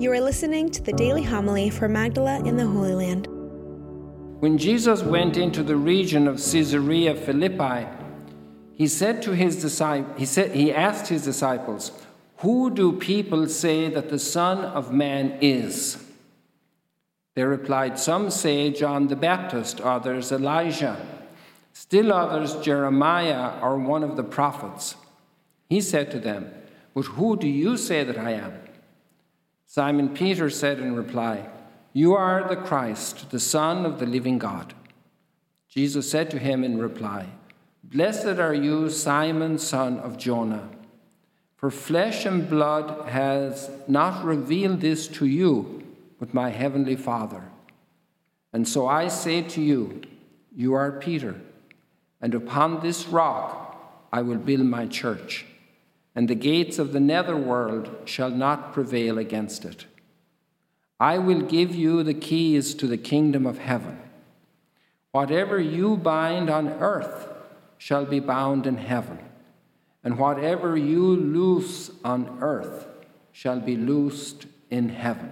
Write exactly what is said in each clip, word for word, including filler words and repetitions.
You are listening to the Daily Homily for Magdala in the Holy Land. When Jesus went into the region of Caesarea Philippi, he said to his disciples, he said, he asked his disciples, "Who do people say that the Son of Man is?" They replied, "Some say John the Baptist, others Elijah, still others Jeremiah or one of the prophets." He said to them, "But who do you say that I am?" Simon Peter said in reply, "You are the Christ, the Son of the living God." Jesus said to him in reply, "Blessed are you, Simon, son of Jonah, for flesh and blood has not revealed this to you, but my heavenly Father. And so I say to you, you are Peter, and upon this rock I will build my church. And the gates of the netherworld shall not prevail against it. I will give you the keys to the kingdom of heaven. Whatever you bind on earth shall be bound in heaven, and whatever you loose on earth shall be loosed in heaven."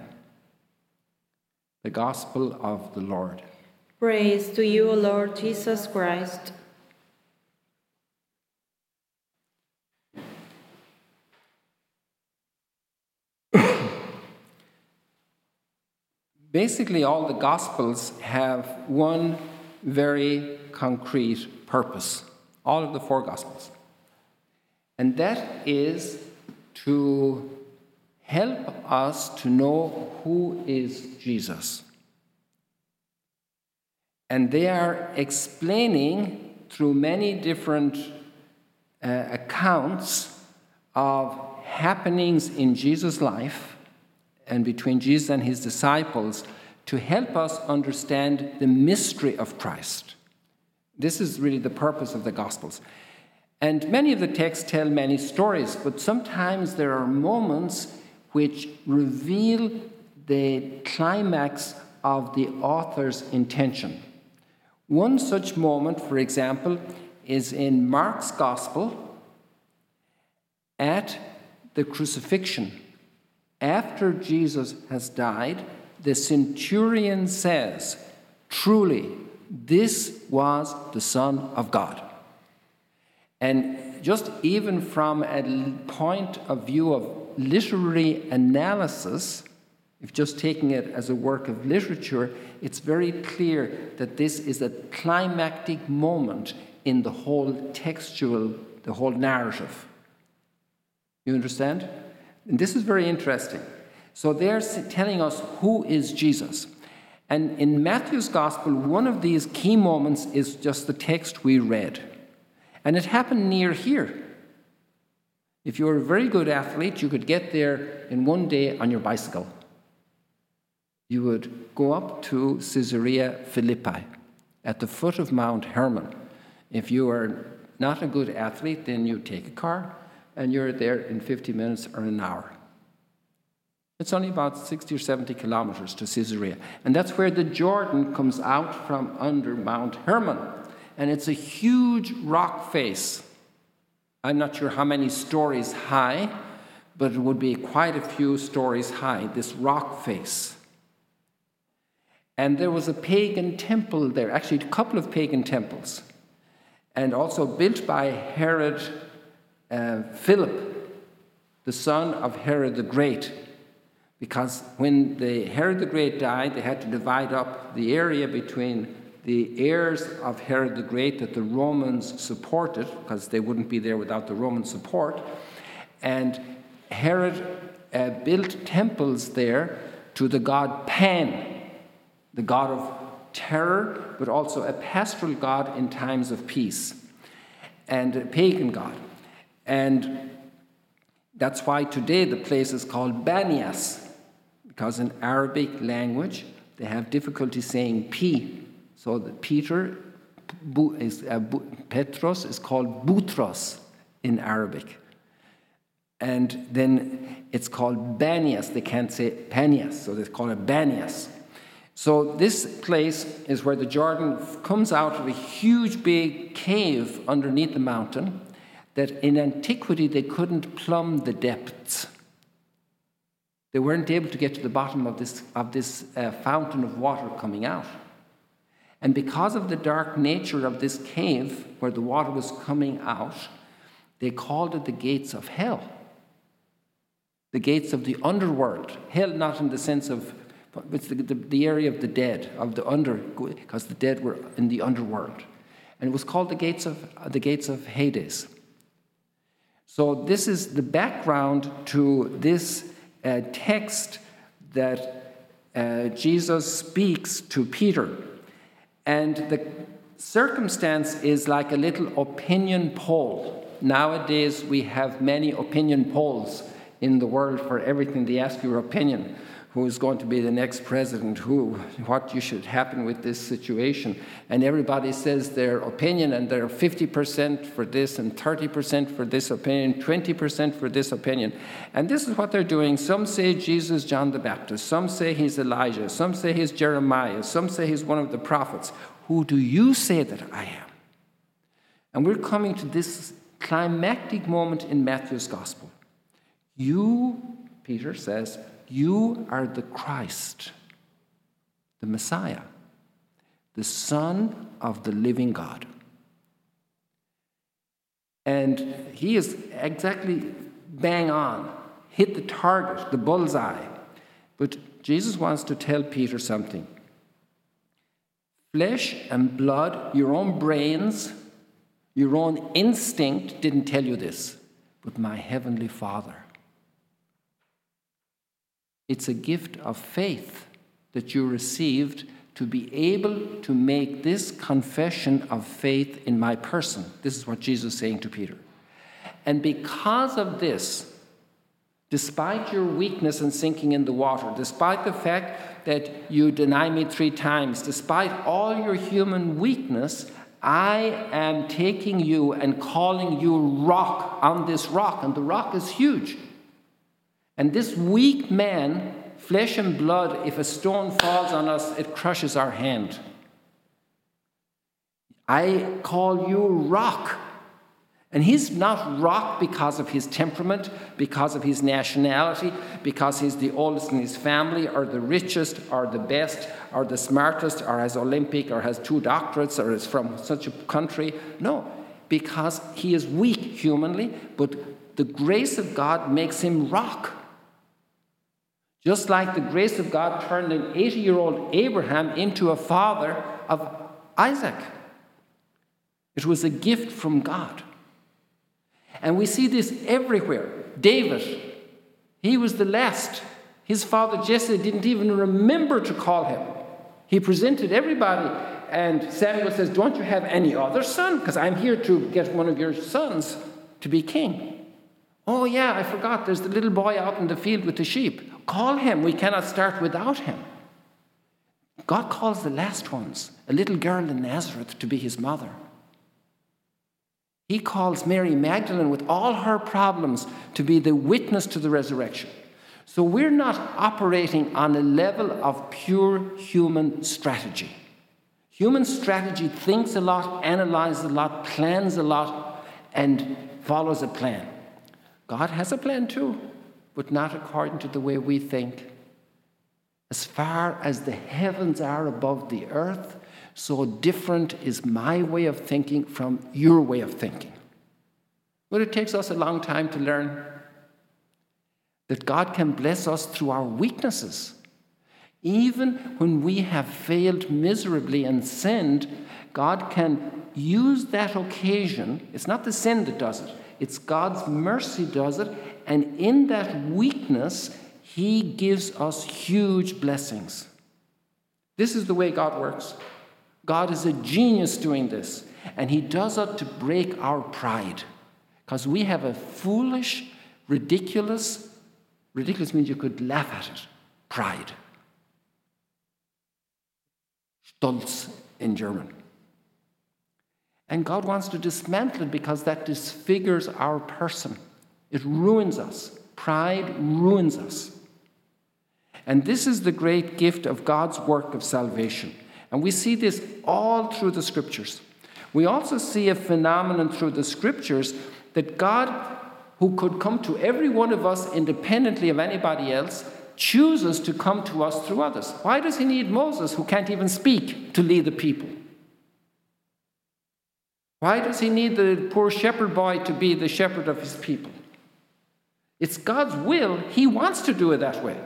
The Gospel of the Lord. Praise to you, O Lord Jesus Christ. Basically, all the Gospels have one very concrete purpose, all of the four Gospels. And that is to help us to know who is Jesus. And they are explaining through many different uh, accounts of happenings in Jesus' life and between Jesus and his disciples to help us understand the mystery of Christ. This is really the purpose of the Gospels. And many of the texts tell many stories, but sometimes there are moments which reveal the climax of the author's intention. One such moment, for example, is in Mark's Gospel at the crucifixion. After Jesus has died, the centurion says, "Truly, this was the Son of God." And just even from a point of view of literary analysis, if just taking it as a work of literature, it's very clear that this is a climactic moment in the whole textual, the whole narrative. You understand? And this is very interesting. So they're telling us who is Jesus. And in Matthew's Gospel, one of these key moments is just the text we read. And it happened near here. If you were a very good athlete, you could get there in one day on your bicycle. You would go up to Caesarea Philippi at the foot of Mount Hermon. If you are not a good athlete, then you take a car, and you're there in fifty minutes or an hour. It's only about sixty or seventy kilometers to Caesarea. And that's where the Jordan comes out from under Mount Hermon. And it's a huge rock face. I'm not sure how many stories high, but it would be quite a few stories high, this rock face. And there was a pagan temple there, actually a couple of pagan temples, and also built by Herod Uh, Philip, the son of Herod the Great, because when the Herod the Great died, they had to divide up the area between the heirs of Herod the Great that the Romans supported, because they wouldn't be there without the Roman support, and Herod uh, built temples there to the god Pan, the god of terror, but also a pastoral god in times of peace, and a pagan god. And that's why today the place is called Banias, because in Arabic language they have difficulty saying P. So the Peter, is, uh, Petros is called Butros in Arabic. And then it's called Banias. They can't say Panias, so they call it Banias. So this place is where the Jordan comes out of a huge big cave underneath the mountain, that in antiquity they couldn't plumb the depths. They weren't able to get to the bottom of this, of this uh, fountain of water coming out. And because of the dark nature of this cave where the water was coming out, they called it the gates of hell. The gates of the underworld. Hell not in the sense of, but it's the, the, the area of the dead, of the under, because the dead were in the underworld. And it was called the gates of the gates of Hades. So this is the background to this uh, text that uh, Jesus speaks to Peter. And the circumstance is like a little opinion poll. Nowadays, we have many opinion polls in the world for everything. They ask your opinion. Who's going to be the next president? Who? What you should happen with this situation? And everybody says their opinion, and they're fifty percent for this, and thirty percent for this opinion, twenty percent for this opinion. And this is what they're doing. Some say Jesus, John the Baptist. Some say he's Elijah. Some say he's Jeremiah. Some say he's one of the prophets. Who do you say that I am? And we're coming to this climactic moment in Matthew's gospel. You, Peter says, you are the Christ, the Messiah, the Son of the living God. And he is exactly bang on, hit the target, the bullseye. But Jesus wants to tell Peter something. Flesh and blood, your own brains, your own instinct didn't tell you this, but my heavenly Father. It's a gift of faith that you received to be able to make this confession of faith in my person. This is what Jesus is saying to Peter. And because of this, despite your weakness and sinking in the water, despite the fact that you deny me three times, despite all your human weakness, I am taking you and calling you rock on this rock, and the rock is huge. And this weak man, flesh and blood, if a stone falls on us, it crushes our hand. I call you rock. And he's not rock because of his temperament, because of his nationality, because he's the oldest in his family, or the richest, or the best, or the smartest, or has Olympic, or has two doctorates, or is from such a country. No, because he is weak humanly, but the grace of God makes him rock. Just like the grace of God turned an eighty-year-old Abraham into a father of Isaac. It was a gift from God. And we see this everywhere. David, he was the last. His father Jesse didn't even remember to call him. He presented everybody, and Samuel says, don't you have any other son? Because I'm here to get one of your sons to be king. Oh yeah, I forgot, there's the little boy out in the field with the sheep. Call him, we cannot start without him. God calls the last ones, a little girl in Nazareth to be his mother. He calls Mary Magdalene with all her problems to be the witness to the resurrection. So we're not operating on a level of pure human strategy. Human strategy thinks a lot, analyzes a lot, plans a lot, and follows a plan. God has a plan too, but not according to the way we think. As far as the heavens are above the earth, so different is my way of thinking from your way of thinking. But it takes us a long time to learn that God can bless us through our weaknesses. Even when we have failed miserably and sinned, God can use that occasion. It's not the sin that does it. It's God's mercy does it. And in that weakness, he gives us huge blessings. This is the way God works. God is a genius doing this, and he does it to break our pride, because we have a foolish, ridiculous, ridiculous means you could laugh at it, pride. Stolz in German. And God wants to dismantle it because that disfigures our person. It ruins us. Pride ruins us. And this is the great gift of God's work of salvation. And we see this all through the Scriptures. We also see a phenomenon through the Scriptures that God, who could come to every one of us independently of anybody else, chooses to come to us through others. Why does he need Moses, who can't even speak, to lead the people? Why does he need the poor shepherd boy to be the shepherd of his people? It's God's will. He wants to do it that way.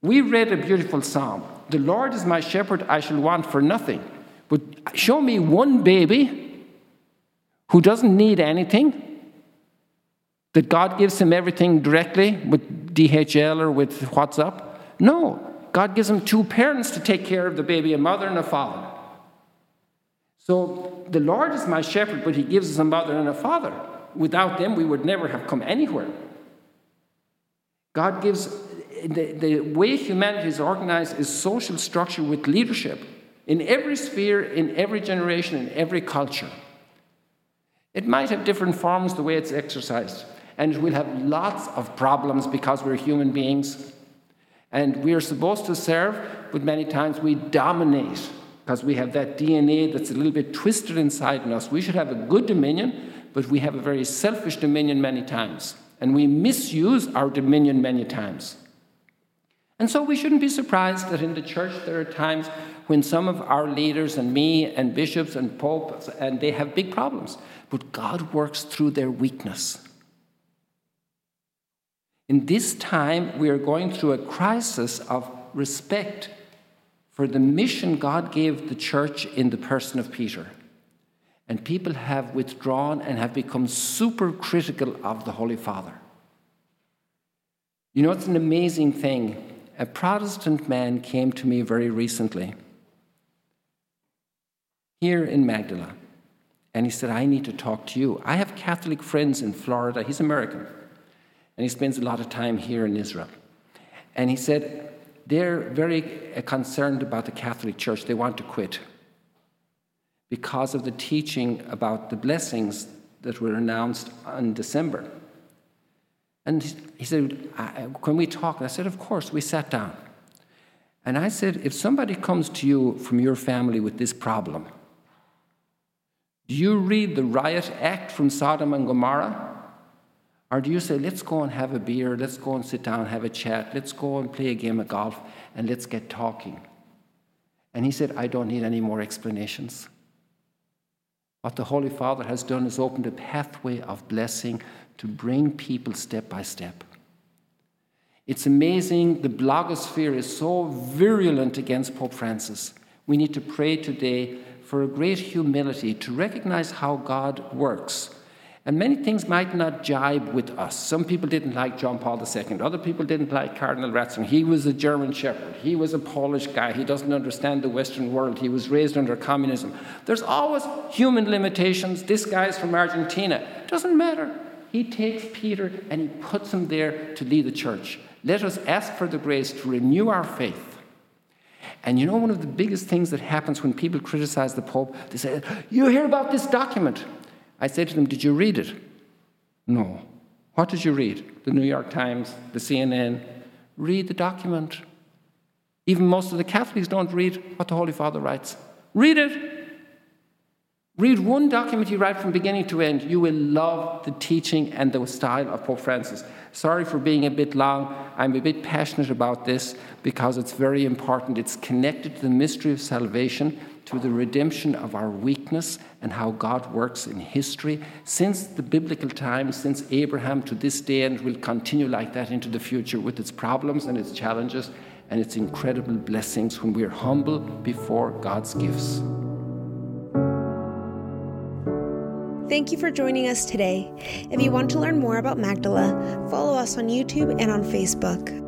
We read a beautiful psalm. The Lord is my shepherd, I shall want for nothing. But show me one baby who doesn't need anything, that God gives him everything directly with D H L or with WhatsApp. No, God gives him two parents to take care of the baby, a mother and a father. So the Lord is my shepherd, but he gives us a mother and a father. Without them, we would never have come anywhere. God gives, the, the way humanity is organized is social structure with leadership in every sphere, in every generation, in every culture. It might have different forms the way it's exercised, and we'll have lots of problems because we're human beings. And we are supposed to serve, but many times we dominate because we have that D N A that's a little bit twisted inside in us. We should have a good dominion, but we have a very selfish dominion many times, and we misuse our dominion many times. And so we shouldn't be surprised that in the church there are times when some of our leaders and me and bishops and popes, and they have big problems. But God works through their weakness. In this time, we are going through a crisis of respect for the mission God gave the church in the person of Peter. And people have withdrawn and have become super critical of the Holy Father. You know, it's an amazing thing. A Protestant man came to me very recently, here in Magdala, and he said, I need to talk to you. I have Catholic friends in Florida. He's American, and he spends a lot of time here in Israel. And he said, they're very concerned about the Catholic Church. They want to quit because of the teaching about the blessings that were announced in December. And he said, can we talk? And I said, of course. We sat down. And I said, if somebody comes to you from your family with this problem, do you read the riot act from Sodom and Gomorrah? Or do you say, let's go and have a beer, let's go and sit down, have a chat, let's go and play a game of golf, and let's get talking? And he said, I don't need any more explanations. What the Holy Father has done is opened a pathway of blessing to bring people step by step. It's amazing. The blogosphere is so virulent against Pope Francis. We need to pray today for a great humility to recognize how God works. And many things might not jibe with us. Some people didn't like John Paul the Second. Other people didn't like Cardinal Ratzinger. He was a German shepherd. He was a Polish guy. He doesn't understand the Western world. He was raised under communism. There's always human limitations. This guy's from Argentina. Doesn't matter. He takes Peter and he puts him there to lead the church. Let us ask for the grace to renew our faith. And you know, one of the biggest things that happens when people criticize the Pope, they say, you hear about this document? I say to them, did you read it? No. What did you read? The New York Times, the C N N. Read the document. Even most of the Catholics don't read what the Holy Father writes. Read it. Read one document you write from beginning to end. You will love the teaching and the style of Pope Francis. Sorry for being a bit long. I'm a bit passionate about this because it's very important. It's connected to the mystery of salvation, to the redemption of our weakness and how God works in history since the biblical times, since Abraham to this day, and will continue like that into the future with its problems and its challenges and its incredible blessings when we are humble before God's gifts. Thank you for joining us today. If you want to learn more about Magdala, follow us on YouTube and on Facebook.